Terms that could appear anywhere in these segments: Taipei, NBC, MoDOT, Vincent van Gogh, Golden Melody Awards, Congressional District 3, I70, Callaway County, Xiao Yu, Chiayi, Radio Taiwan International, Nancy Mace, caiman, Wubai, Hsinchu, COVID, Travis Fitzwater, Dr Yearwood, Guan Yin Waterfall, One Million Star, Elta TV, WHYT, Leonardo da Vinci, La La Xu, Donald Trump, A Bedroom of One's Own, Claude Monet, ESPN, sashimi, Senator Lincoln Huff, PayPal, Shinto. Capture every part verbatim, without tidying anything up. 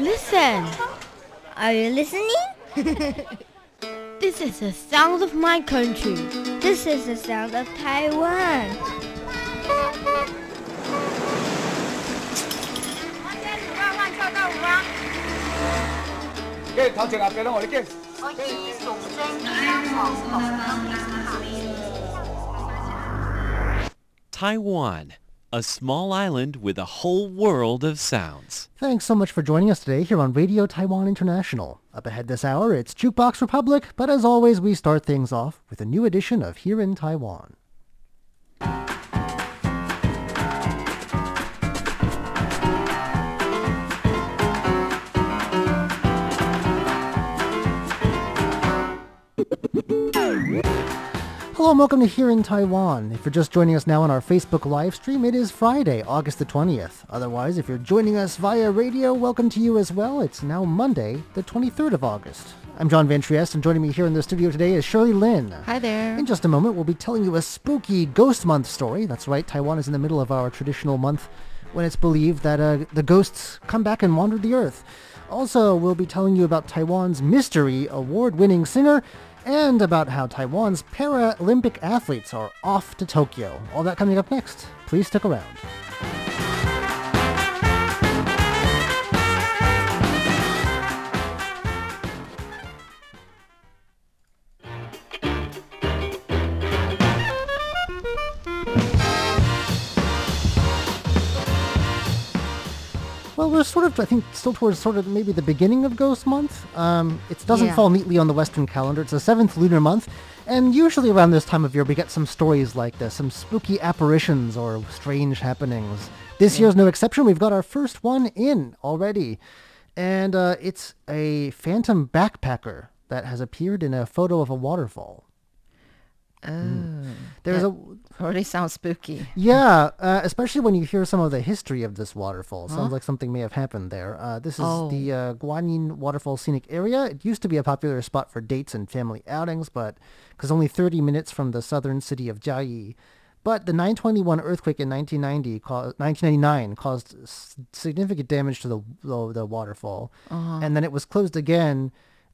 Listen. Are you listening? This is the sound of my country. This is the sound of Taiwan. Taiwan, a small island with a whole world of sounds. Thanks so much for joining us today here on Radio Taiwan International. Up ahead this hour, it's Jukebox Republic, but as always, we start things off with a new edition of Here in Taiwan. Hello and welcome to Here in Taiwan. If you're just joining us now on our Facebook live stream, it is Friday, August the twentieth. Otherwise, if you're joining us via radio, welcome to you as well. It's now Monday, the twenty-third of August. I'm John Van Trieste, and joining me here in the studio today is Shirley Lin. Hi there. In just a moment, we'll be telling you a spooky ghost month story. That's right, Taiwan is in the middle of our traditional month when it's believed that uh, the ghosts come back and wander the earth. Also, we'll be telling you about Taiwan's mystery award-winning singer, and about how Taiwan's Paralympic athletes are off to Tokyo. All that coming up next. Please stick around. Well, we're sort of, I think, still towards sort of maybe the beginning of Ghost Month. Um, it doesn't yeah. fall neatly on the Western calendar. It's the seventh lunar month. And usually around this time of year, we get some stories like this, some spooky apparitions or strange happenings. This yeah. year's no exception. We've got our first one in already. And uh, it's a phantom backpacker that has appeared in a photo of a waterfall. Oh, mm. There's a already sounds spooky. Yeah, uh, especially when you hear some of the history of this waterfall. Huh? Sounds like something may have happened there. Uh, this is oh. the uh, Guan Yin Waterfall scenic area. It used to be a popular spot for dates and family outings, but because only thirty minutes from the southern city of Chiayi. But the nine twenty-one earthquake in nineteen ninety, nineteen ninety-nine caused significant damage to the the, the waterfall, uh-huh. and then it was closed again.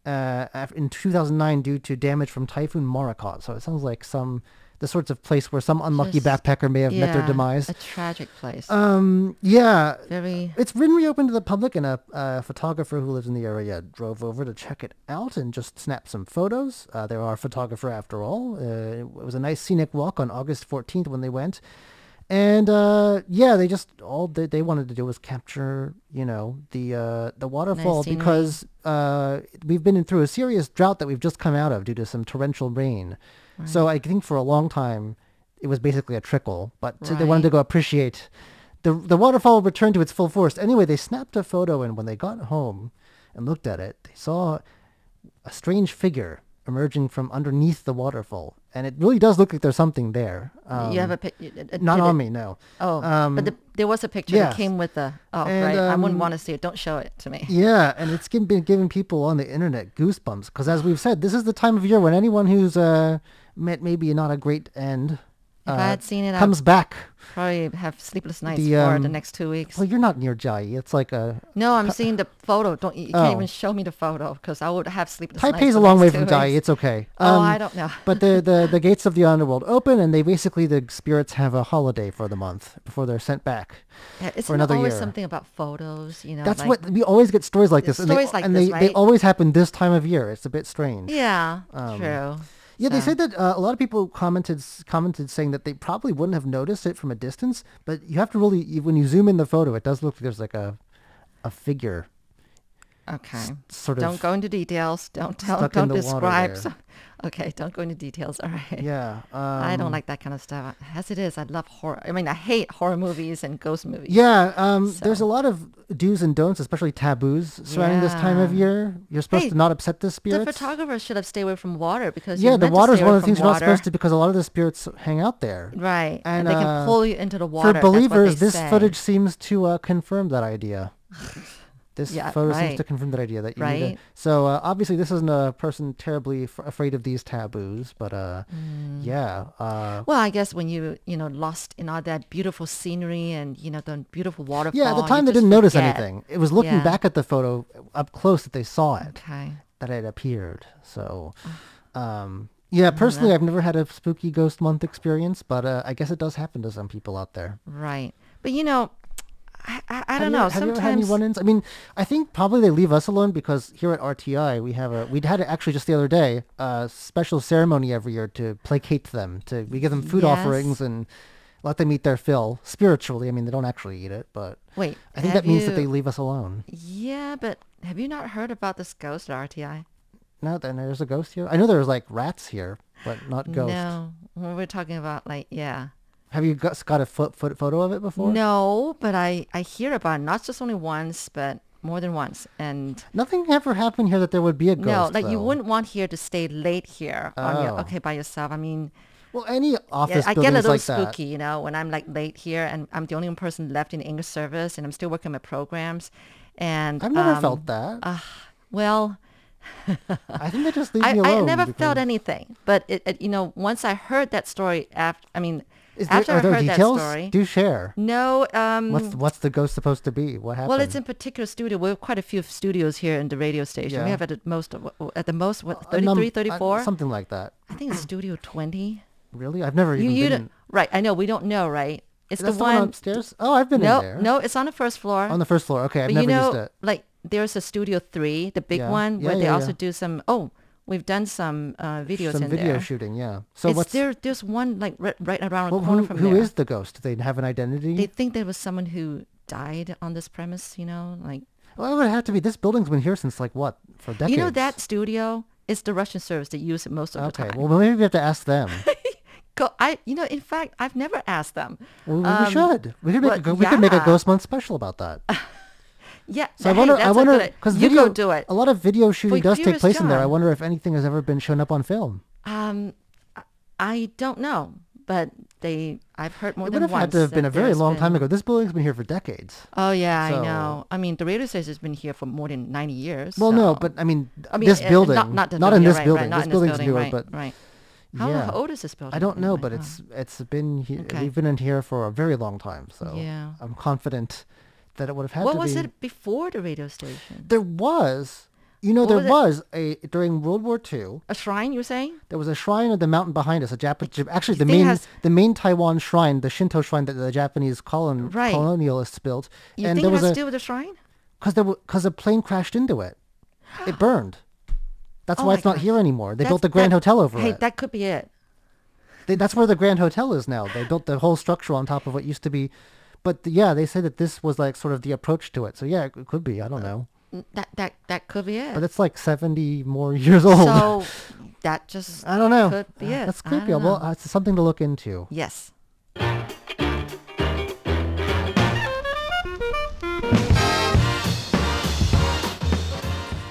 Uh, in two thousand nine due to damage from Typhoon Morakot. So it sounds like some the sorts of place where some unlucky Just, backpacker may have yeah, met their demise. A tragic place. Um, yeah. Very... It's been reopened to the public, and a, a photographer who lives in the area drove over to check it out and just snapped some photos. Uh, they are a photographer after all. Uh, it was a nice scenic walk on August fourteenth when they went. And, uh, yeah, they just, all they, they wanted to do was capture, you know, the, uh, the waterfall nice because, uh, we've been in, through a serious drought that we've just come out of due to some torrential rain. Right. So I think for a long time, it was basically a trickle, but right. they wanted to go appreciate the, the waterfall returned to its full force. Anyway, they snapped a photo, and when they got home and looked at it, they saw a strange figure emerging from underneath the waterfall, and it really does look like there's something there. Um, you have a picture? Not on it, me, no. Oh, um, but the, there was a picture yes. that came with the. Oh, and, right. Um, I wouldn't want to see it. Don't show it to me. Yeah, and it's been giving people on the internet goosebumps because, as we've said, this is the time of year when anyone who's uh, met maybe not a great end. If uh, I had seen it, comes I'd back. Probably have sleepless nights the, um, for the next two weeks. Well, you're not near Chiayi. It's like a. No, I'm pu- seeing the photo. Don't you, you oh. can't even show me the photo because I would have sleepless Taipei's nights. Taipei's a long way from Chiayi. It's okay. Um, oh, I don't know. But the, the the gates of the underworld open, and they basically the spirits have a holiday for the month before they're sent back yeah, for another year. Isn't there always something about photos? You know, that's like, what we always get stories like this. Stories and they, like and this, they, right? they always happen this time of year. It's a bit strange. Yeah, um, true. Yeah, they said that uh, a lot of people commented commented saying that they probably wouldn't have noticed it from a distance, but you have to really, when you zoom in the photo, it does look like there's like a a figure. Okay. S- sort of. Don't go into details. Don't tell. Don't describe. So, okay, don't go into details. All right. Yeah. Um, I don't like that kind of stuff. As it is, I love horror. I mean, I hate horror movies and ghost movies. Yeah. Um. So. There's a lot of do's and don'ts, especially taboos surrounding yeah. this time of year. You're supposed hey, to not upset the spirits. The photographer should have stayed away from water because yeah, the water is one of the things water. You're not supposed to because a lot of the spirits hang out there. Right. And, and they uh, can pull you into the water. For believers, this say. footage seems to uh, confirm that idea. This yeah, photo right. seems to confirm that idea that you right. need to, so uh, obviously this isn't a person terribly f- afraid of these taboos, but uh, mm. yeah. Uh, well, I guess when you, you know, lost in all that beautiful scenery and, you know, the beautiful waterfall. Yeah, at the time they didn't forget. notice anything. It was looking yeah. back at the photo up close that they saw it, okay. that it appeared. So, um, yeah, personally, I've never had a spooky ghost month experience, but uh, I guess it does happen to some people out there. Right. But, you know, I, I, I don't you, know. Have Sometimes... you ever had any run-ins? I mean, I think probably they leave us alone because here at R T I, we have a, we'd had actually just the other day, a special ceremony every year to placate them. To We give them food yes. offerings and let them eat their fill spiritually. I mean, they don't actually eat it, but Wait, I think that means you... that they leave us alone. Yeah, but have you not heard about this ghost at R T I? No, then there's a ghost here. I know there's like rats here, but not ghosts. No, when we're talking about like, yeah. Have you got, got a foot, foot photo of it before? No, but I, I hear about it, not just only once, but more than once. And nothing ever happened here that there would be a ghost. No, like though. you wouldn't want here to stay late here. Oh. On your, okay, by yourself. I mean, well, any office. Yeah, I get a little like spooky, that. you know, when I'm like late here and I'm the only person left in the English service, and I'm still working my programs. And I've never um, felt that. Uh, well. I think they just leave I, me alone. I never because... felt anything, but it, it, you know, once I heard that story after, I mean. Is there, After are I there heard details? That story, do share. No. Um, what's what's the ghost supposed to be? What happened? Well, it's in particular studio. We have quite a few studios here in the radio station. Yeah. We have at the most at the most what thirty-three, thirty-four, uh, something like that. I think it's Studio twenty. Really? I've never even you, you been. In... Right. I know we don't know. Right. It's That's the, the one, one upstairs. Oh, I've been no, in there. No, it's on the first floor. On the first floor. Okay, I've but never you know, used it. Like there's a Studio three, the big yeah. one, yeah, where yeah, they yeah. also do some. Oh. We've done some uh, videos some in video there. Some video shooting, yeah. So it's what's there? There's one like right, right around well, the corner who, from who there. Who is the ghost? Do they have an identity? They think there was someone who died on this premise, you know, like. Well, it would have to be. This building's been here since like what for decades. You know that studio is the Russian service that use it most of okay. the time. Okay, well maybe we have to ask them. Go, I, you know, in fact, I've never asked them. Well, um, we should. We could make well, a, we yeah. could make a Ghost Month special about that. Yeah, so hey, I wonder. I wonder because you video, go do it. A lot of video shooting For does take place John, in there. I wonder if anything has ever been shown up on film. Um, I don't know, but they. I've heard more it than once. It would have had to have been a very long been... time ago. This building's been here for decades. Oh, yeah, so... I know. I mean, the radio station has been here for more than ninety years. Well, so. no, but I mean, I mean this it, building. Not, not, not in this right, building. Right, this building's building, newer, right, but... Right. How yeah. old is this building? I don't know, but oh. it's it's been he- okay. we've been in here for a very long time, so I'm confident... that it would have had what to be. What was it before the radio station? There was, you know, what there was, was a, during World War Two. A shrine, you're saying? There was a shrine of the mountain behind us, a Japanese, actually the main has, the main Taiwan shrine, the Shinto shrine that the Japanese colon, right. colonialists built. You and think there it was has a, to do with the shrine? Because a plane crashed into it. It burned. That's oh why it's not gosh. here anymore. They That's, built the Grand that, Hotel over hey, it. Hey, that could be it. They, that's where the Grand Hotel is now. They built the whole structure on top of what used to be. But yeah, they say that this was like sort of the approach to it. So yeah, it could be. I don't know. That that that could be it. But it's like seventy more years old. So that just I don't know. Could be it. That's creepy. Well, uh, it's something to look into. Yes.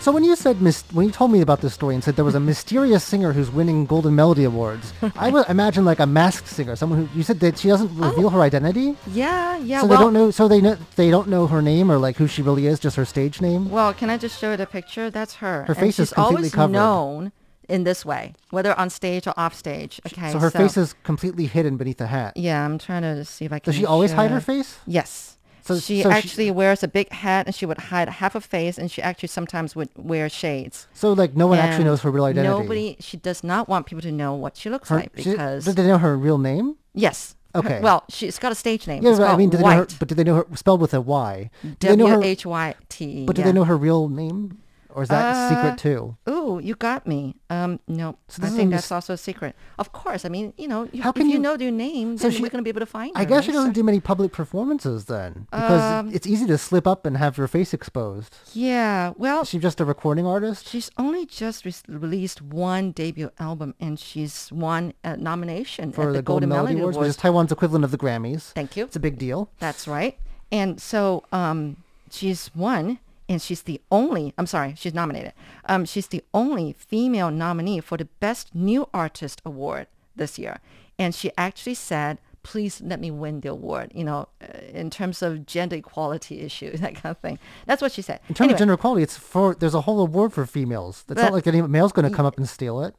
So when you said mis- when you told me about this story and said there was a mysterious singer who's winning Golden Melody Awards, right. I would imagine like a masked singer, someone who you said that she doesn't reveal oh. her identity. Yeah, yeah. So well, they don't know. So they know, they don't know her name or like who she really is, just her stage name. Well, can I just show you the picture? That's her. Her and face she's is completely always covered. Known in this way, whether on stage or off stage. Okay. So her so, face is completely hidden beneath a hat. Yeah, I'm trying to see if I can. Does she always hide her face? Yes. So she so actually she, wears a big hat, and she would hide half her face, and she actually sometimes would wear shades. So, like, no one and actually knows her real identity. Nobody. She does not want people to know what she looks her, like because. She, do they know her real name? Yes. Okay. Her, well, she's got a stage name. Yeah, it's but I mean, do they know her, but do they know her spelled with a Y? W H Y T. But do yeah. they know her real name, or is that uh, secret too? Ooh, you got me. Um, no, so I think that's just... also a secret. Of course. I mean, you know, you, How can if you, you know their name, so then she... we're going to be able to find her. I guess right? she doesn't so... do many public performances then, because um, it's easy to slip up and have your face exposed. Yeah, well... Is she just a recording artist? She's only just re- released one debut album, and she's won a nomination for at the, the Golden, Golden Melody Awards, Awards, which is Taiwan's equivalent of the Grammys. Thank you. It's a big deal. That's right. And so um, she's won... And she's the only, I'm sorry, she's nominated. Um, she's the only female nominee for the Best New Artist Award this year. And she actually said, please let me win the award, you know, in terms of gender equality issues, that kind of thing. That's what she said. In terms anyway, of gender equality, it's for there's a whole award for females. It's not like any male's going to come up and steal it.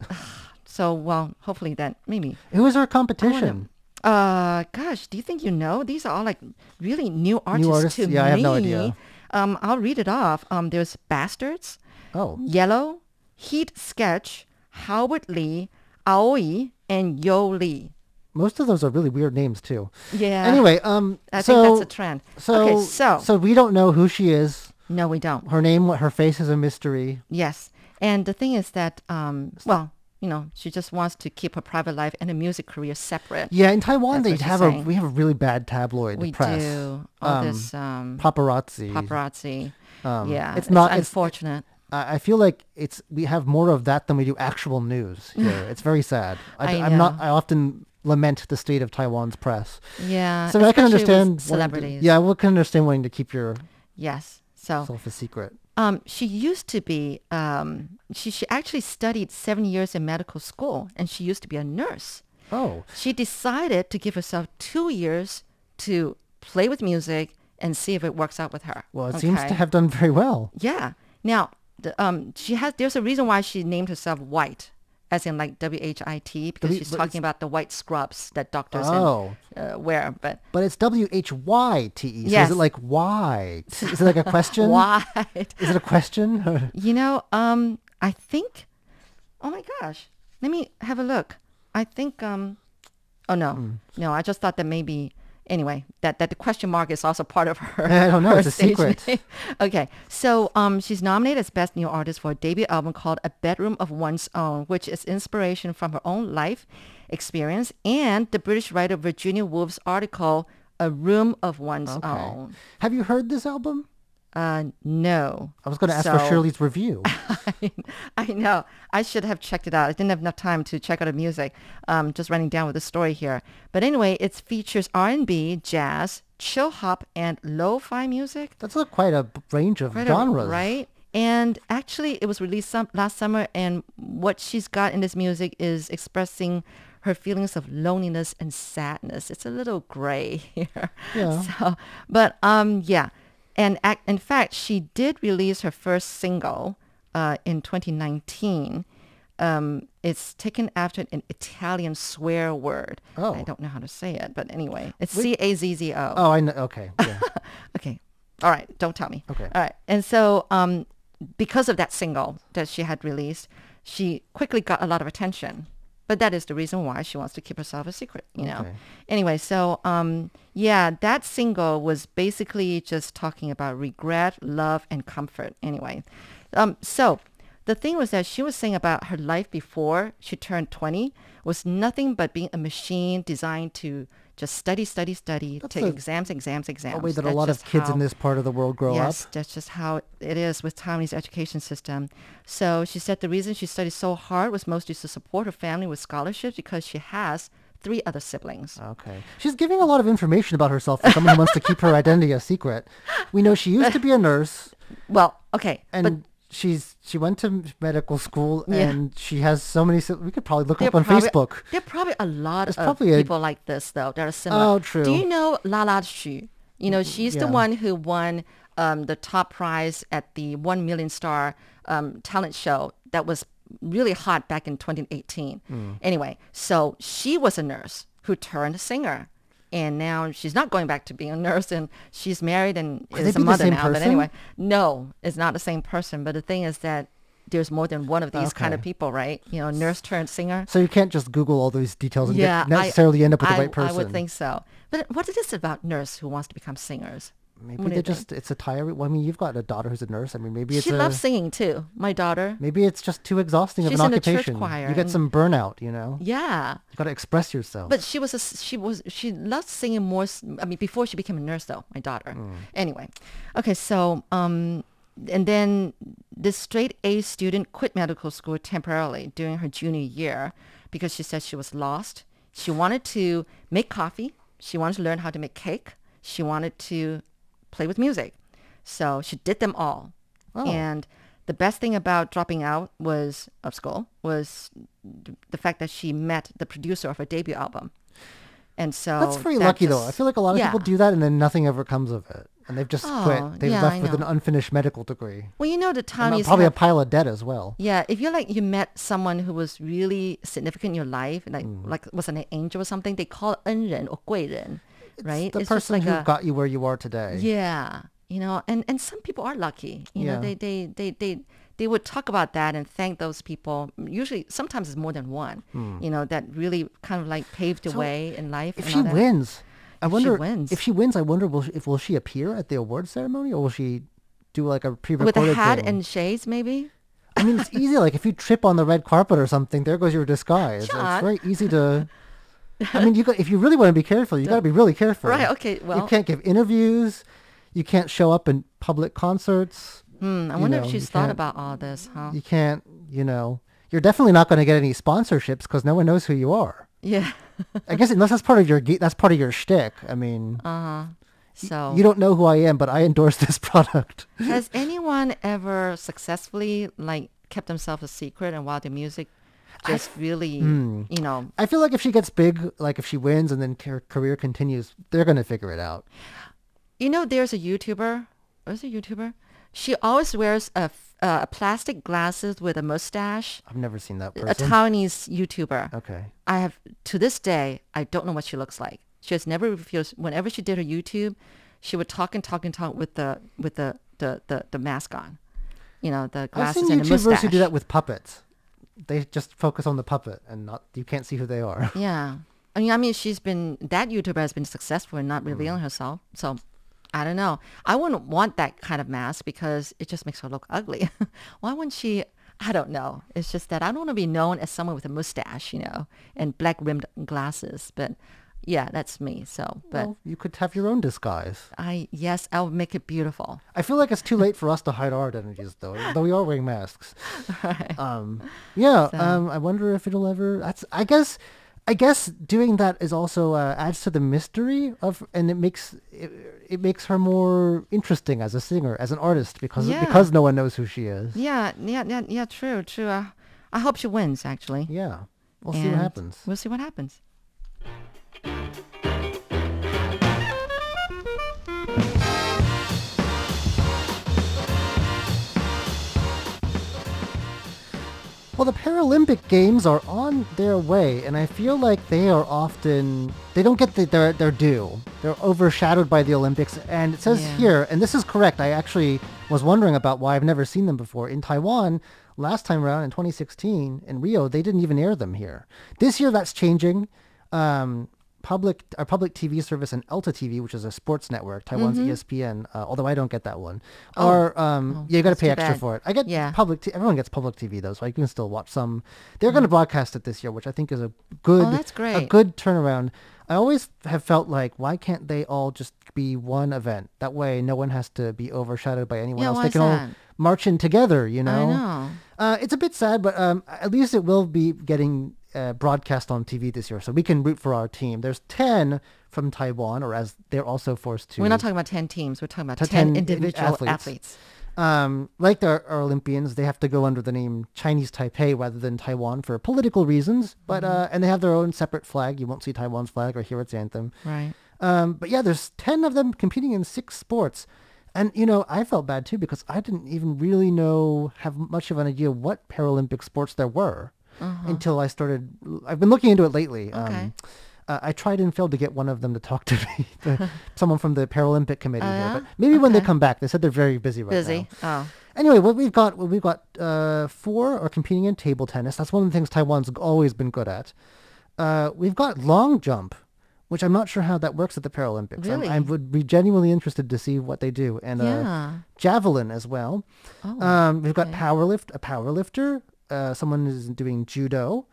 So, well, hopefully that, maybe. Who is our competition? Uh, gosh, do you think you know? These are all like really new artists, new artists? to yeah, me. Yeah, I have no idea. Um, I'll read it off. Um, there's Bastards, oh, Yellow, Heat Sketch, Howard Lee, Aoi, and Yo Lee. Most of those are really weird names too. Yeah. Anyway, um, I so, think that's a trend. So, okay, so, so we don't know who she is. No, we don't. Her name, her face is a mystery. Yes, and the thing is that, um, well, you know, she just wants to keep her private life and her music career separate. Yeah, in Taiwan, they have saying. a we have a really bad tabloid we press. We do all um, this um, paparazzi. Paparazzi. Um, yeah, it's, it's not unfortunate. It's, I feel like it's we have more of that than we do actual news here. It's very sad. I, I I'm not. I often lament the state of Taiwan's press. Yeah, so I can understand celebrities. To, yeah, I can understand wanting to keep your yes, so self a secret. Um, she used to be. Um, she she actually studied seven years in medical school, and she used to be a nurse. Oh. She decided to give herself two years to play with music and see if it works out with her. Well, it okay. seems to have done very well. Yeah. Now. The, um, she has. There's a reason why she named herself White, as in like W H I T, because w- she's talking about the white scrubs that doctors oh. in, uh, wear. But but it's W H Y T E. So yes. Is it like why? Is it like a question? Why? Is it a question? You know, um, I think. Oh my gosh, let me have a look. I think. Um, oh no, mm. no. I just thought that maybe. Anyway, that, that the question mark is also part of her. I don't know. It's a secret. Okay. So um, she's nominated as Best New Artist for a debut album called A Bedroom of One's Own, which is inspiration from her own life experience and the British writer Virginia Woolf's article, A Room of One's okay. Own. Have you heard this album? Uh, no. I was going to ask so, for Shirley's review. I, I know. I should have checked it out. I didn't have enough time to check out the music. Um, just running down with the story here. But anyway, it features R and B, jazz, chill hop, and lo-fi music. That's a, quite a range of quite genres. A, right? And actually, it was released some, last summer, and what she's got in this music is expressing her feelings of loneliness and sadness. It's a little gray here. Yeah. So, but um, yeah. And ac- in fact, she did release her first single uh, in twenty nineteen. Um, it's taken after an Italian swear word. Oh. I don't know how to say it, but anyway, it's Wait. C A Z Z O. Oh, I know. Okay. Yeah. Okay. All right. Don't tell me. Okay. All right. And so um, because of that single that she had released, she quickly got a lot of attention. But that is the reason why she wants to keep herself a secret, you know. Okay. Anyway, so, um, yeah, that single was basically just talking about regret, love, and comfort. Anyway, um, so the thing was that she was saying about her life before she turned twenty was nothing but being a machine designed to just study, study, study, that's take a, exams, exams, exams. A way that that's a lot of kids how, in this part of the world grow yes, up. Yes, that's just how it is with Taiwanese education system. So she said the reason she studied so hard was mostly to support her family with scholarships because she has three other siblings. Okay. She's giving a lot of information about herself for someone who wants to keep her identity a secret. We know she used to be a nurse. Well, okay. And but, She's she went to medical school yeah. and she has so many. We could probably look there up on probably, Facebook. There are probably a lot There's of people a, like this though that are similar. Oh, true. Do you know La La Xu? You know, she's yeah. the one who won um, the top prize at the One Million Star um, talent show that was really hot back in twenty eighteen. Mm. Anyway, so she was a nurse who turned a singer. And now she's not going back to being a nurse, and she's married and Could is a mother now. Person? But anyway, no, it's not the same person. But the thing is that there's more than one of these okay. kind of people, right? You know, nurse turned singer. So you can't just Google all those details and yeah, get necessarily I, end up with I, the right person. I would think so. But what is this about nurse who wants to become singers? Maybe they just—it's a tire. Well, I mean, you've got a daughter who's a nurse. I mean, maybe it's she a, loves singing too. My daughter. Maybe it's just too exhausting She's of an in occupation. The church choir. You get some burnout, you know. Yeah. You got to express yourself. But she was a, she was she loved singing more. I mean, before she became a nurse, though, my daughter. Mm. Anyway, okay, so um, and then this straight A student quit medical school temporarily during her junior year because she said she was lost. She wanted to make coffee. She wanted to learn how to make cake. She wanted to play with music. So she did them all. Oh. And the best thing about dropping out was of school was the fact that she met the producer of her debut album. And so that's pretty that lucky, just, though. I feel like a lot of yeah. people do that, and then nothing ever comes of it, and they've just oh, quit. They've yeah, left I with know. an unfinished medical degree. Well, you know, the time is probably have, a pile of debt as well. Yeah, if you're like you met someone who was really significant in your life, like mm. like was an angel or something, they call it 恩人 or 贵人, right? The it's person like who a, got you where you are today. Yeah, you know, and, and some people are lucky. You yeah. know, they they they they. They would talk about that and thank those people. Usually, sometimes it's more than one, hmm. you know, that really kind of like paved the so way in life. If and she all that. wins, I if wonder, she wins. if she wins, I wonder will she, if will she appear at the award ceremony, or will she do like a pre-recorded with a hat thing? And shades, maybe? I mean, it's easy. Like if you trip on the red carpet or something, there goes your disguise. It's very easy to... I mean, you got, if you really want to be careful, you got to be really careful. Right, okay, well... You can't give interviews. You can't show up in public concerts. Mm, I wonder you know, if she's thought about all this, huh? You can't, you know, you're definitely not going to get any sponsorships because no one knows who you are. Yeah. I guess unless that's part of your, that's part of your shtick. I mean, uh-huh. so y- you don't know who I am, but I endorse this product. Has anyone ever successfully like kept themselves a secret and while the music just I, really, mm, you know? I feel like if she gets big, like if she wins and then her career continues, they're going to figure it out. You know, there's a YouTuber. There's a YouTuber. She always wears a uh, plastic glasses with a mustache. I've never seen that person. A Taiwanese YouTuber. Okay. I have, to this day, I don't know what she looks like. She has never refused. Whenever she did her YouTube, she would talk and talk and talk with the with the, the, the, the mask on. You know, the glasses and the mustache. I've seen YouTubers who do that with puppets. They just focus on the puppet and not you can't see who they are. Yeah. I mean, I mean, she's been, that YouTuber has been successful in not revealing mm. herself, so... I don't know. I wouldn't want that kind of mask because it just makes her look ugly. Why wouldn't she? I don't know. It's just that I don't want to be known as someone with a mustache, you know, and black rimmed glasses. But yeah, that's me. So, but well, you could have your own disguise. I yes, I would make it beautiful. I feel like it's too late for us to hide our identities, though. Though we are wearing masks. Right. Um. Yeah. So. Um. I wonder if it'll ever. That's. I guess. I guess doing that is also uh, adds to the mystery of, and it makes it, it makes her more interesting as a singer, as an artist, because yeah. because no one knows who she is. Yeah, yeah, yeah, yeah. True, true. Uh, I hope she wins. Actually, yeah, we'll and see what happens. We'll see what happens. Well, the Paralympic Games are on their way, and I feel like they are often, they don't get the, their, their due. They're overshadowed by the Olympics, and it says yeah. here, and this is correct, I actually was wondering about why I've never seen them before. In Taiwan, last time around in twenty sixteen, in Rio, they didn't even air them here. This year, that's changing. Um, public, our public T V service and Elta T V, which is a sports network, Taiwan's mm-hmm. E S P N, uh, although I don't get that one. Oh. Or, um, oh, yeah, you got to pay extra bad. for it. I get yeah. public, t- everyone gets public T V though, so I can still watch some. They're mm. going to broadcast it this year, which I think is a good, oh, that's great. a good turnaround. I always have felt like, why can't they all just be one event? That way no one has to be overshadowed by anyone yeah, else. They can that? all march in together, you know? I know. Uh, it's a bit sad, but um, at least it will be getting... Uh, broadcast on T V this year, so we can root for our team. There's ten from Taiwan, or as they're also forced to... We're not talking about ten teams. We're talking about ten, ten individual athletes. athletes. Um, like our, our Olympians, they have to go under the name Chinese Taipei rather than Taiwan for political reasons, but mm-hmm. uh, and they have their own separate flag. You won't see Taiwan's flag or hear its anthem. Right. Um, but yeah, there's ten of them competing in six sports. And, you know, I felt bad too because I didn't even really know, have much of an idea what Paralympic sports there were. Uh-huh. Until I started, I've been looking into it lately. Okay. Um, uh, I tried and failed to get one of them to talk to me, the, someone from the Paralympic committee. Oh, yeah? Here, but maybe okay. when they come back, they said they're very busy right busy. now. Oh. Anyway, what we've got, what we've got uh, four are competing in table tennis. That's one of the things Taiwan's always been good at. Uh, we've got long jump, which I'm not sure how that works at the Paralympics. Really? I would be genuinely interested to see what they do. And yeah. uh, javelin as well. Oh, um, we've okay. got powerlift, a powerlifter. Uh, someone is doing judo.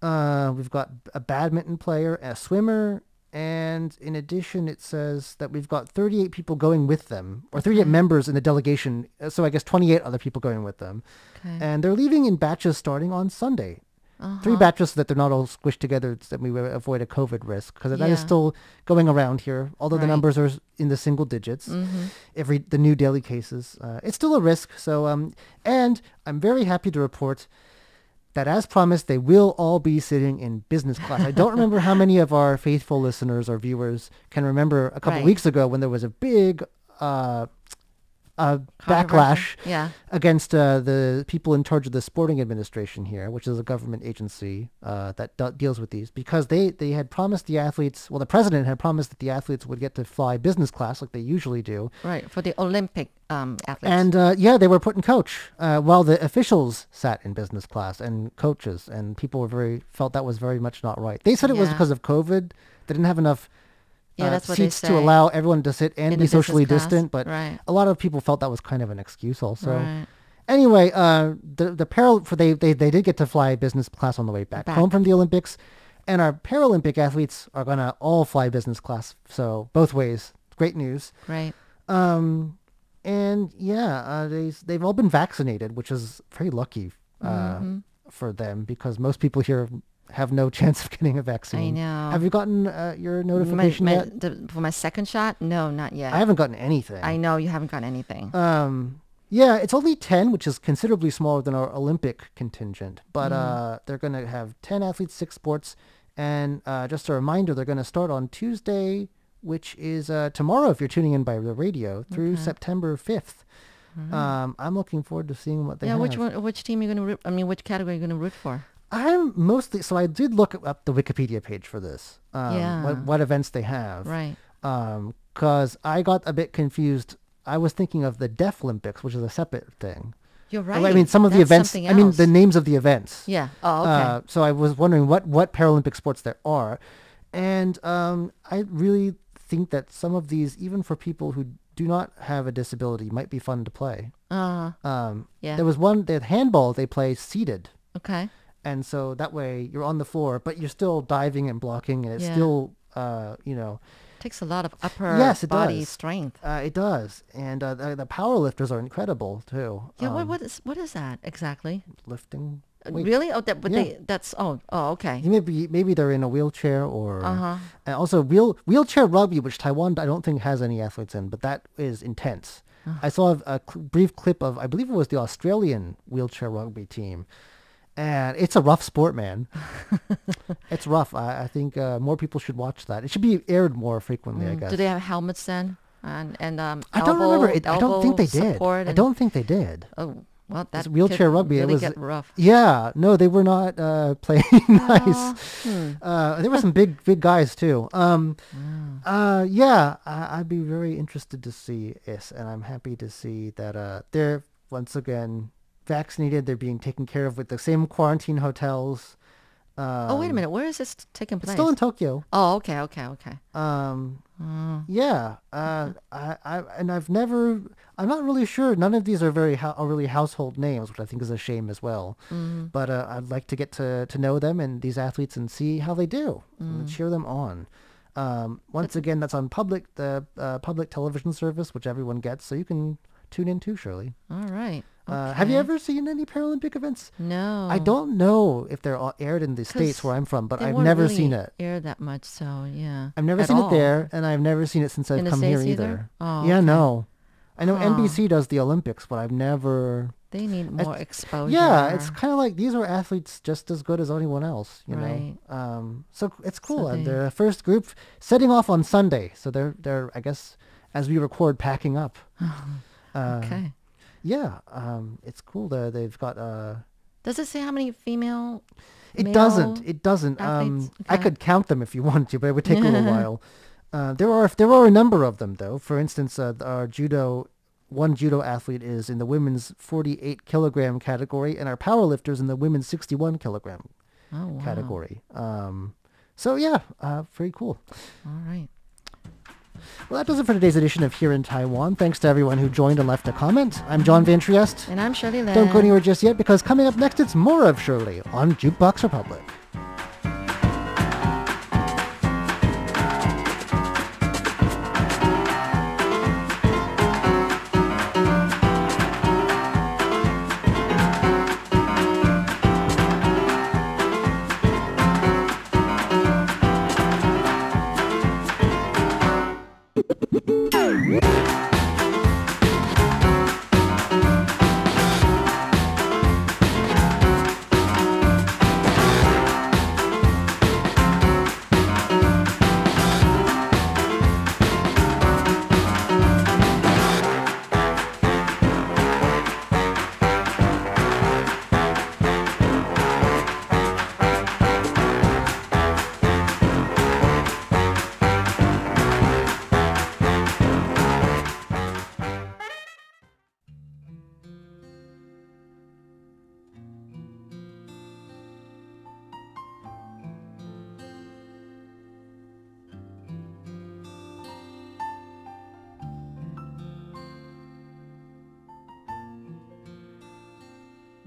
Uh, we've got a badminton player, a swimmer, and in addition, it says that we've got thirty-eight people going with them, or thirty-eight okay. members in the delegation. So I guess twenty-eight other people going with them, okay. and they're leaving in batches starting on Sunday. Uh-huh. Three batches so that they're not all squished together, so that we avoid a COVID risk, because yeah. that is still going around here. Although right. the numbers are in the single digits, mm-hmm. every the new daily cases, uh, it's still a risk. So, um, and I'm very happy to report that as promised, they will all be sitting in business class. I don't remember how many of our faithful listeners or viewers can remember a couple right. weeks ago when there was a big uh, uh, backlash yeah. against uh, the people in charge of the sporting administration here, which is a government agency uh, that d- deals with these, because they, they had promised the athletes, well, the president had promised that the athletes would get to fly business class like they usually do. Right, for the Olympic Um, athletes. And uh, yeah, they were put in coach uh, while the officials sat in business class and coaches, and people were very felt that was very much not right. They said it yeah. was because of COVID. They didn't have enough uh, yeah, that's what seats to allow everyone to sit and in be socially class. distant, but right. a lot of people felt that was kind of an excuse also. Right. Anyway, uh, the the paral- for they, they they did get to fly business class on the way back, back. home from the Olympics, and our Paralympic athletes are gonna all fly business class. So both ways, great news. Right. Um. And yeah, uh, they, they've all been vaccinated, which is very lucky uh, mm-hmm. for them, because most people here have no chance of getting a vaccine. I know. Have you gotten uh, your notification my, my, yet? The, for my second shot? No, not yet. I haven't gotten anything. I know you haven't gotten anything. Um, yeah, it's only ten, which is considerably smaller than our Olympic contingent. But mm. uh, they're going to have ten athletes, six sports. And uh, just a reminder, they're going to start on Tuesday, which is uh, tomorrow if you're tuning in by the radio, through okay. September fifth. Mm-hmm. Um, I'm looking forward to seeing what they yeah, have. Yeah, which one, which team you're going to root, I mean, which category you're going to root for? I'm mostly, so I did look up the Wikipedia page for this, um, yeah. what, what events they have. Right. Because um, I got a bit confused. I was thinking of the Deaf Olympics, which is a separate thing. You're right. I mean, some of That's the events, I mean, the names of the events. Yeah. Oh, okay. Uh, so I was wondering what, what Paralympic sports there are. And um, I really think that some of these, even for people who do not have a disability, might be fun to play. Uh, um, yeah. There was one, the handball they play seated. Okay. And so that way you're on the floor, but you're still diving and blocking, and it's yeah. still, uh, you know. It takes a lot of upper yes, it body does. strength. Uh, it does. And uh, the, the power lifters are incredible, too. Yeah, um, what, what, is, what is that exactly? Lifting. Wait. Really? Oh, that, but yeah. they, that's oh, oh, okay. Maybe maybe they're in a wheelchair or uh-huh. and also wheel wheelchair rugby, which Taiwan I don't think has any athletes in, but that is intense. Uh-huh. I saw a, a brief clip of I believe it was the Australian wheelchair rugby team, and it's a rough sport, man. It's rough. I, I think uh, more people should watch that. It should be aired more frequently. Mm. I guess. Do they have helmets then? And and um, elbow, I don't remember. It, I don't think they did. And... I don't think they did. Oh. Well, that's wheelchair rugby. Really it was get rough. Yeah, no, they were not uh, playing nice. Hmm. Uh, there were some big, big guys too. Um, mm. uh, yeah, I, I'd be very interested to see this, and I'm happy to see that uh, they're once again vaccinated. They're being taken care of with the same quarantine hotels. Um, oh wait a minute, where is this taking place? It's still in Tokyo. Oh, okay, okay, okay. Um, mm. yeah. Uh, I, I, and I've never. I'm not really sure. None of these are very ho- are really household names, which I think is a shame as well. Mm. But uh, I'd like to get to, to know them and these athletes and see how they do. Mm. And cheer them on. Um, once again, that's on public the uh, public television service, which everyone gets, so you can tune in too, Shirley. All right. Uh, okay. Have you ever seen any Paralympic events? No. I don't know if they're all aired in the States where I'm from, but I've never really seen it. aired that much, so yeah. I've never At seen all. it there, and I've never seen it since I've in come here either. either? Oh, yeah, okay. no. I know huh. N B C does the Olympics, but I've never... They need more I, exposure. Yeah, it's kind of like these are athletes just as good as anyone else, you right. know. Um, so it's cool. So they, they're the first group setting off on Sunday, so they're, they're I guess, as we record, packing up. uh, okay. Yeah, um, it's cool though. They've got. Uh, Does it say how many female? It doesn't. It doesn't. Um, okay. I could count them if you wanted to, but it would take a little while. Uh, there are there are a number of them though. For instance, uh, our judo, one judo athlete is in the women's forty-eight kilogram category, and our powerlifters in the women's sixty-one kilogram oh, wow. category. Um, so yeah, uh, pretty cool. All right. Well, that does it for today's edition of Here in Taiwan. Thanks to everyone who joined and left a comment. I'm John Van Trieste. And I'm Shirley Lin. Don't go anywhere just yet, because coming up next, it's more of Shirley on Jukebox Republic.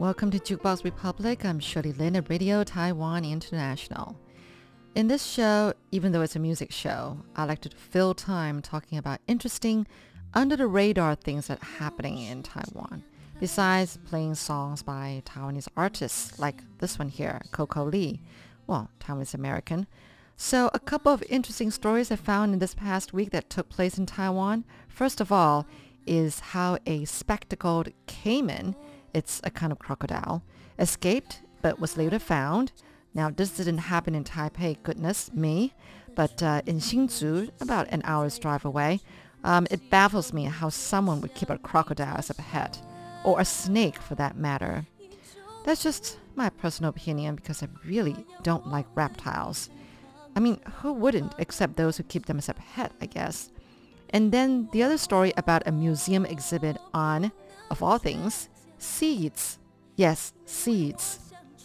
Welcome to Jukebox Republic. I'm Shirley Lin at Radio Taiwan International. In this show, even though it's a music show, I like to fill time talking about interesting, under-the-radar things that are happening in Taiwan, besides playing songs by Taiwanese artists like this one here, Coco Lee, well, Taiwanese American. So a couple of interesting stories I found in this past week that took place in Taiwan. First of all is how a spectacled caiman, it's a kind of crocodile, escaped but was later found. Now, this didn't happen in Taipei, goodness me, but uh, in Hsinchu, about an hour's drive away, um, it baffles me how someone would keep a crocodile as a pet, or a snake for that matter. That's just my personal opinion because I really don't like reptiles. I mean, who wouldn't, except those who keep them as a pet, I guess. And then the other story about a museum exhibit on, of all things, seeds. Yes, seeds.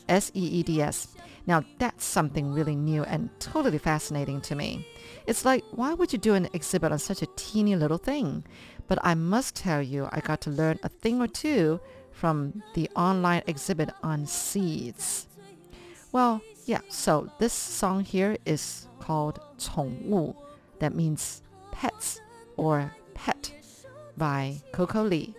S E E D S. Now that's something really new and totally fascinating to me. It's like, why would you do an exhibit on such a teeny little thing? But I must tell you, I got to learn a thing or two from the online exhibit on seeds. Well, yeah, so this song here is called 宠物. That means pets or pet by Coco Lee.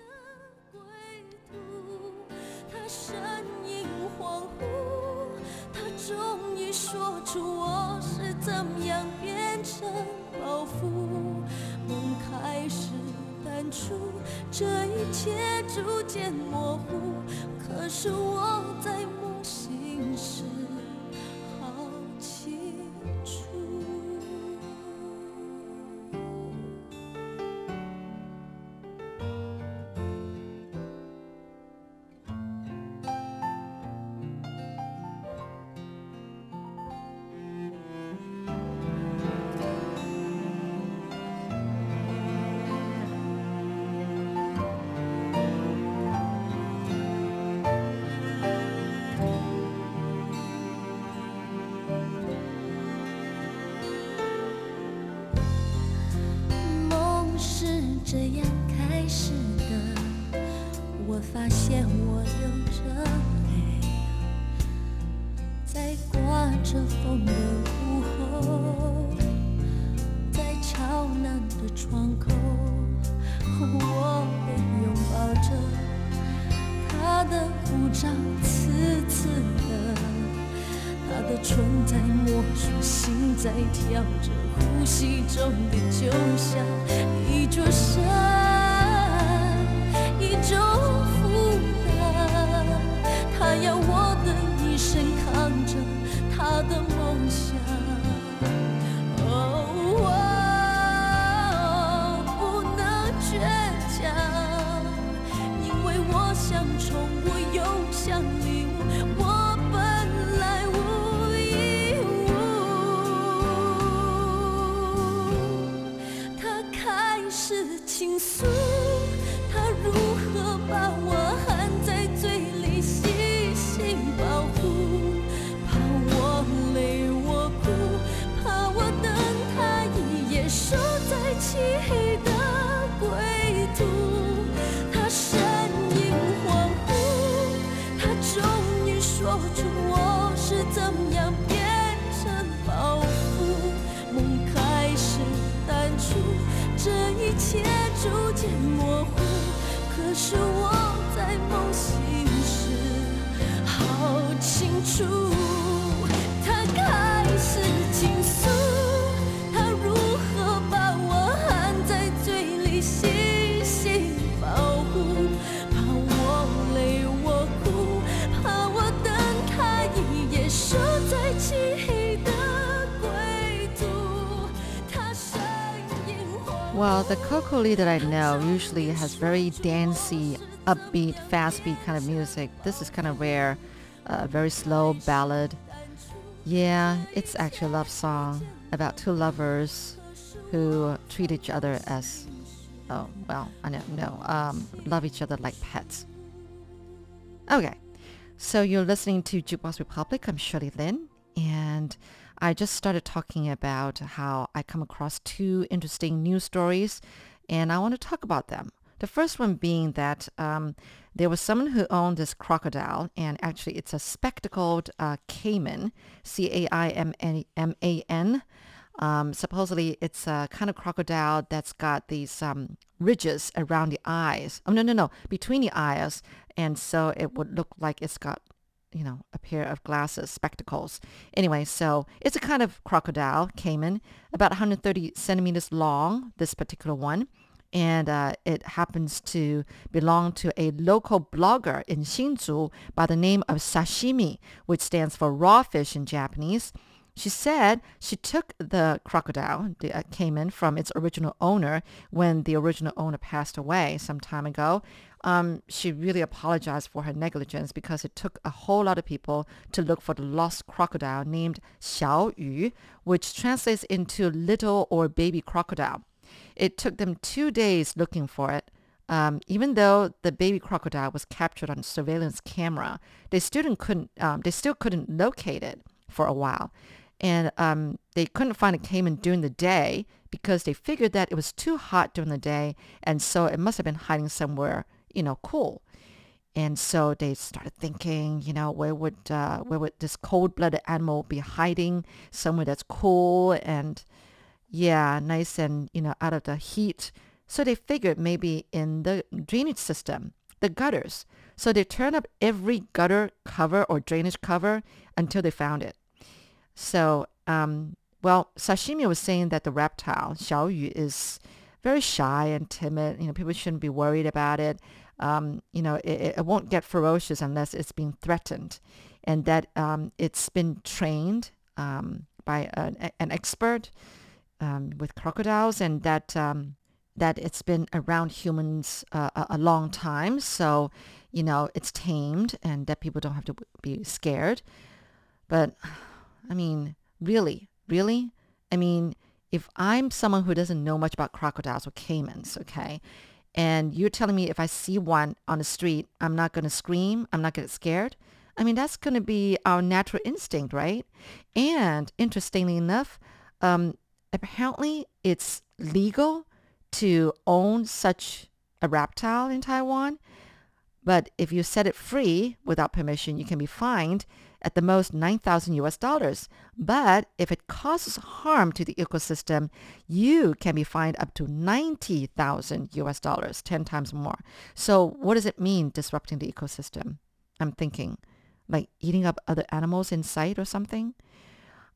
Well, the Coco Lee that I know usually has very dancey, upbeat, fast beat kind of music. This is kind of rare, a uh, very slow ballad. Yeah, it's actually a love song about two lovers who treat each other as, oh, well, I don't know, um, love each other like pets. Okay, so you're listening to Jukebox Republic. I'm Shirley Lin, and I just started talking about how I come across two interesting news stories, and I want to talk about them. The first one being that um, there was someone who owned this crocodile, and actually it's a spectacled uh, caiman, C A I M A N. Um, supposedly it's a kind of crocodile that's got these um, ridges around the eyes. Oh, no, no, no, between the eyes. And so it would look like it's got, you know, a pair of glasses, spectacles. Anyway, so it's a kind of crocodile, caiman, about one hundred thirty centimeters long, this particular one. And uh, it happens to belong to a local blogger in Hsinchu by the name of Sashimi, which stands for raw fish in Japanese. She said she took the crocodile, the uh, caiman, from its original owner when the original owner passed away some time ago. Um, she really apologized for her negligence because it took a whole lot of people to look for the lost crocodile named Xiao Yu, which translates into little or baby crocodile. It took them two days looking for it. Um, even though the baby crocodile was captured on a surveillance camera, they still couldn't, um, they still couldn't locate it for a while. And um, they couldn't find a caiman during the day because they figured that it was too hot during the day, and so it must have been hiding somewhere, you know, cool. And so they started thinking, you know, where would uh, where would this cold-blooded animal be hiding? Somewhere that's cool and, yeah, nice and, you know, out of the heat. So they figured maybe in the drainage system, the gutters. So they turned up every gutter cover or drainage cover until they found it. So, um, well, Sashimi was saying that the reptile, Xiao Yu, is very shy and timid. You know, people shouldn't be worried about it. Um, you know, it, it won't get ferocious unless it's being threatened. And that um, it's been trained um, by an, an expert um, with crocodiles, and that um, that it's been around humans uh, a, a long time. So, you know, it's tamed and that people don't have to be scared. But I mean, really, really? I mean, if I'm someone who doesn't know much about crocodiles or caimans, okay, and you're telling me if I see one on the street, I'm not going to scream, I'm not going to get scared? I mean, that's going to be our natural instinct, right? And interestingly enough, um, apparently it's legal to own such a reptile in Taiwan, but if you set it free without permission, you can be fined at the most nine thousand U S dollars. But if it causes harm to the ecosystem, you can be fined up to ninety thousand U S dollars, ten times more. So what does it mean, disrupting the ecosystem? I'm thinking, like eating up other animals in sight or something?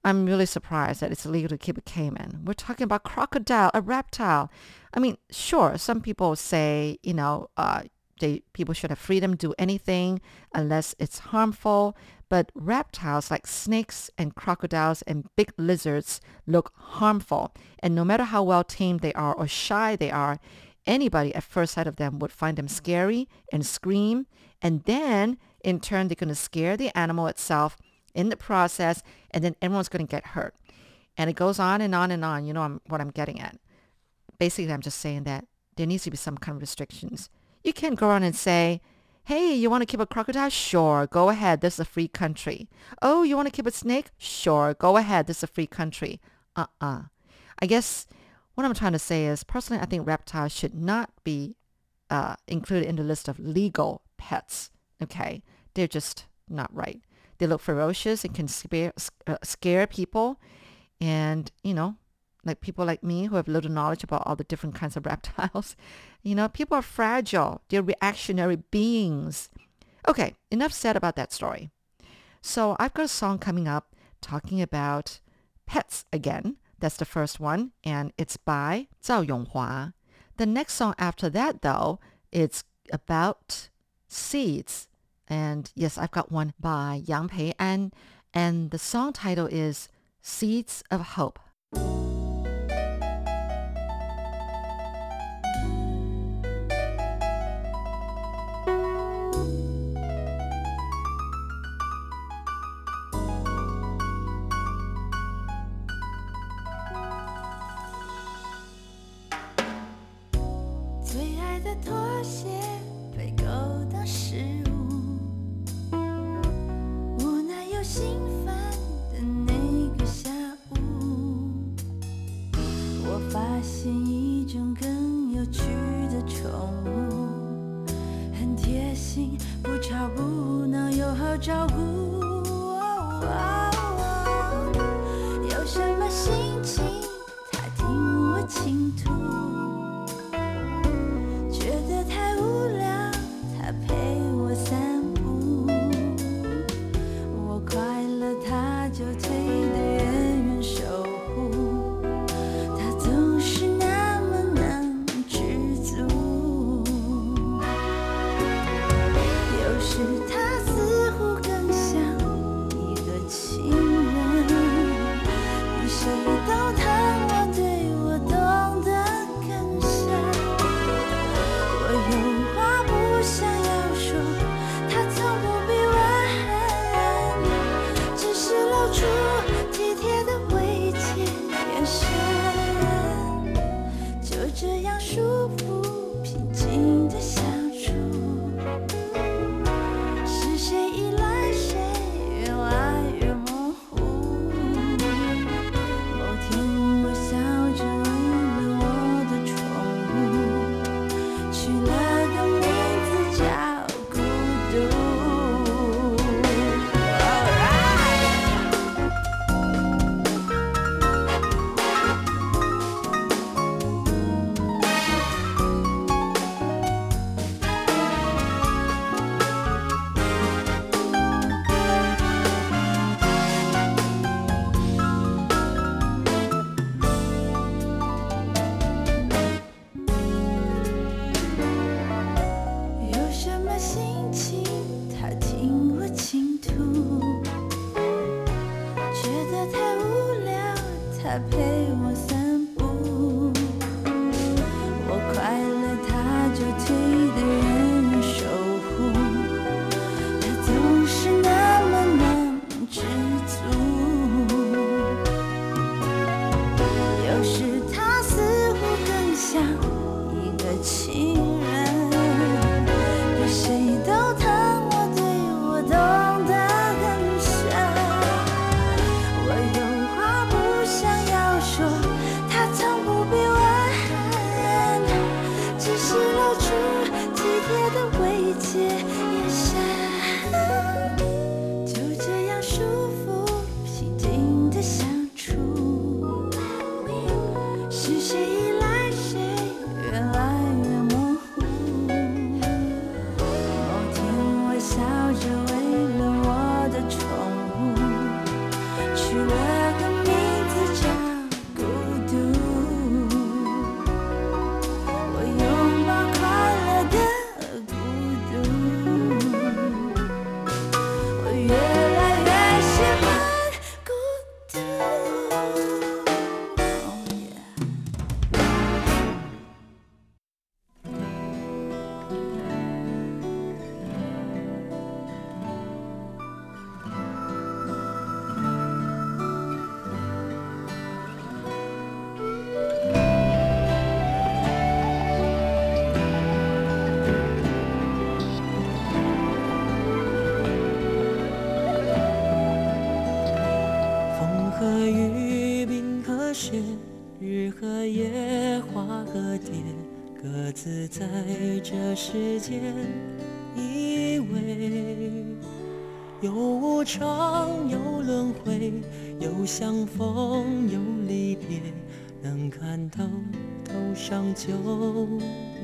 I'm really surprised that it's illegal to keep a caiman. We're talking about crocodile, a reptile. I mean, sure, some people say, you know, uh, they, people should have freedom to do anything unless it's harmful. But reptiles like snakes and crocodiles and big lizards look harmful. And no matter how well tamed they are or shy they are, anybody at first sight of them would find them scary and scream. And then, in turn, they're going to scare the animal itself in the process, and then everyone's going to get hurt. And it goes on and on and on. You know I'm, what I'm getting at. Basically, I'm just saying that there needs to be some kind of restrictions. You can't go around and say, hey, you want to keep a crocodile? Sure, go ahead. This is a free country. Oh, you want to keep a snake? Sure, go ahead. This is a free country. Uh-uh. I guess what I'm trying to say is, personally, I think reptiles should not be uh, included in the list of legal pets. Okay? They're just not right. They look ferocious and can scare, uh, scare people. And, you know, like people like me who have little knowledge about all the different kinds of reptiles. You know, people are fragile. They're reactionary beings. Okay, enough said about that story. So I've got a song coming up talking about pets again. That's the first one, and it's by Zhao Yonghua. The next song after that, though, it's about seeds. And yes, I've got one by Yang Pei An, and the song title is Seeds of Hope. 就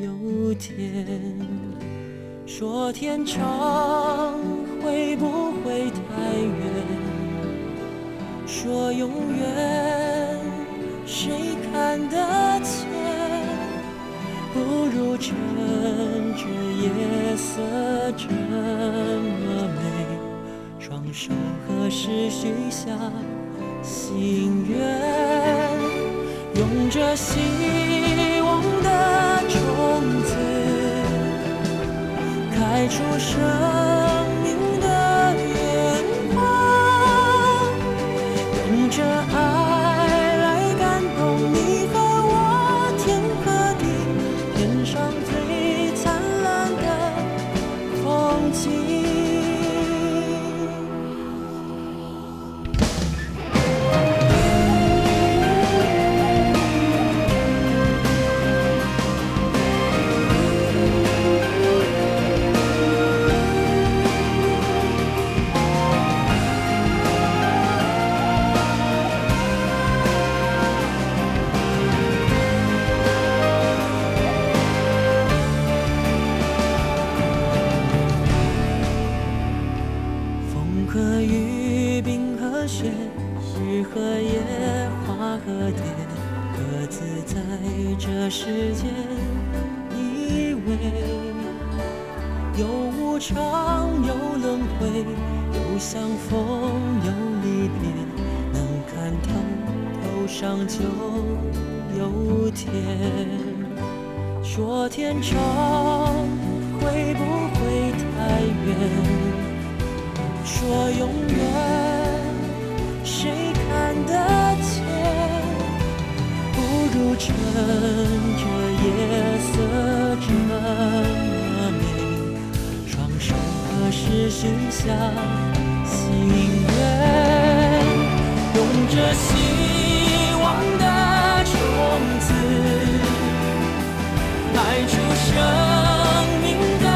有天，说天长会不会太远？说永远，谁看得见？不如趁着夜色这么美，双手合十许下心愿，用着心。 开出生命的眼光，跟着爱来感动你和我，天和地，天上最灿烂的风景。有无常，有轮回，有相逢，有离别，能看透，头上就有天。说天长会不会太远？说永远，谁看得见？不如趁着夜色这么美，双手合十寻向心愿，拥着希望的种子，迈出生命的。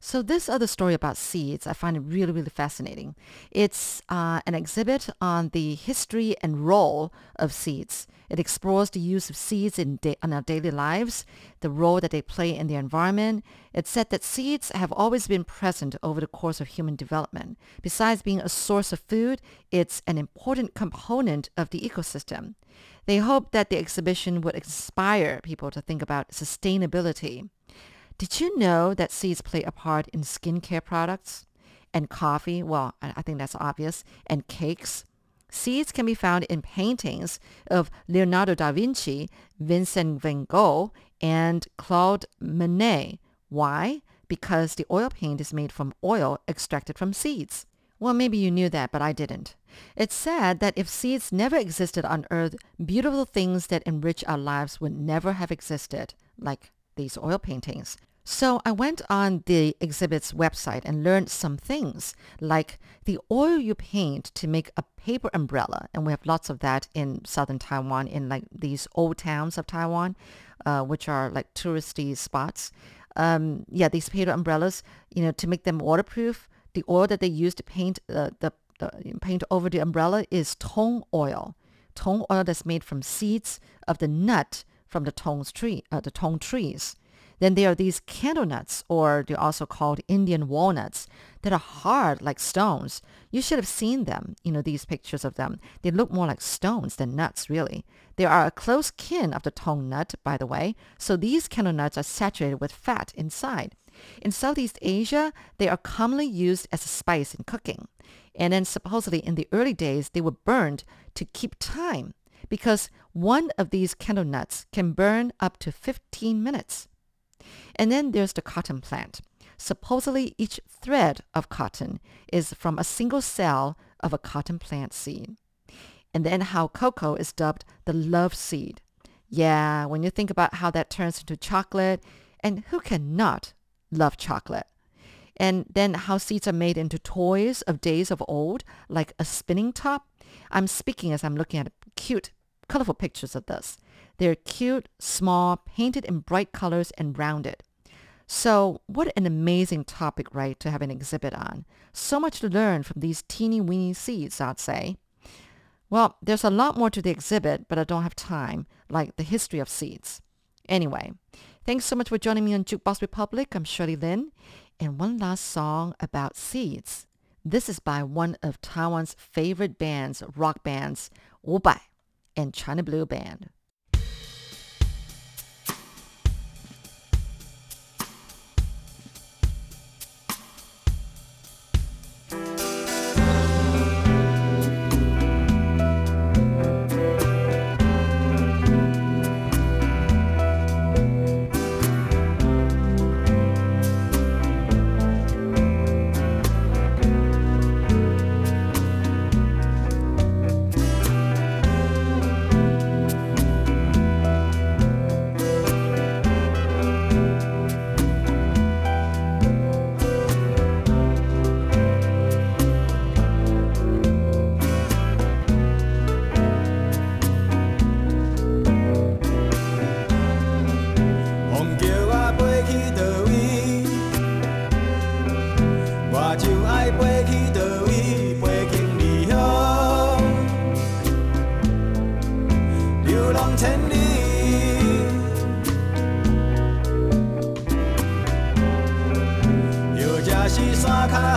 So this other story about seeds, I find it really, really fascinating. It's uh, an exhibit on the history and role of seeds. It explores the use of seeds in, da- in our daily lives, the role that they play in the environment. It's said that seeds have always been present over the course of human development. Besides being a source of food, it's an important component of the ecosystem. They hope that the exhibition would inspire people to think about sustainability. Did you know that seeds play a part in skincare products and coffee? Well, I think that's obvious. And cakes. Seeds can be found in paintings of Leonardo da Vinci, Vincent van Gogh, and Claude Monet. Why? Because the oil paint is made from oil extracted from seeds. Well, maybe you knew that, but I didn't. It's said that if seeds never existed on Earth, beautiful things that enrich our lives would never have existed, like these oil paintings. So I went on the exhibit's website and learned some things, like the oil you paint to make a paper umbrella, and we have lots of that in southern Taiwan, in like these old towns of Taiwan, uh, which are like touristy spots. Um, yeah, these paper umbrellas, you know, to make them waterproof, the oil that they use to paint uh, the, the paint over the umbrella is tong oil. Tong oil that's made from seeds of the nut from the tongs tree, uh, the tong trees. Then there are these candle nuts, or they're also called Indian walnuts, that are hard like stones. You should have seen them, you know, these pictures of them. They look more like stones than nuts, really. They are a close kin of the tong nut, by the way, so these candle nuts are saturated with fat inside. In Southeast Asia, they are commonly used as a spice in cooking. And then supposedly in the early days, they were burned to keep time, because one of these candle nuts can burn up to fifteen minutes. And then there's the cotton plant. Supposedly each thread of cotton is from a single cell of a cotton plant seed. And then how cocoa is dubbed the love seed. Yeah, when you think about how that turns into chocolate, and who cannot love chocolate? And then how seeds are made into toys of days of old, like a spinning top. I'm speaking as I'm looking at cute, colorful pictures of this. They're cute, small, painted in bright colors and rounded. So what an amazing topic, right, to have an exhibit on. So much to learn from these teeny-weeny seeds, I'd say. Well, there's a lot more to the exhibit, but I don't have time, like the history of seeds. Anyway, thanks so much for joining me on Jukebox Republic. I'm Shirley Lin. And one last song about seeds. This is by one of Taiwan's favorite bands, rock bands, Wubai and China Blue Band.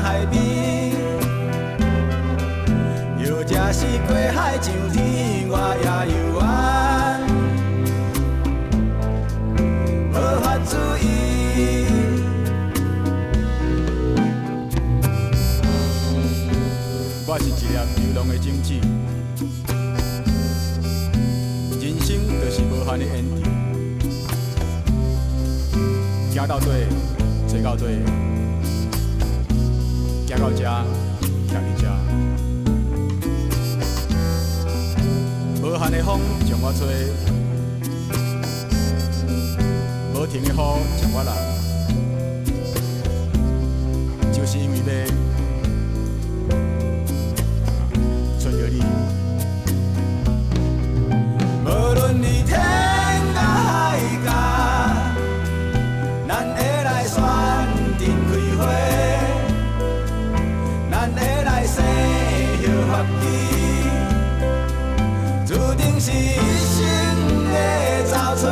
海边，摇这是过海上天，我也游玩，无法注意。我是一粒流浪的种子，人生就是无限的演唱，行到底，找到底。行到这，徛在这，无限的风将我吹，无停的雨将我淋，就是因为要找着你。无论你天涯海角，咱会来选阵开花。生摇法器，注定是一生的找找，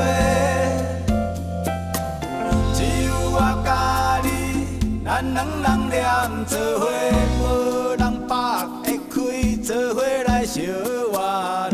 只有我甲你，咱两人黏做伙，无人把握会开，做伙来相活落土。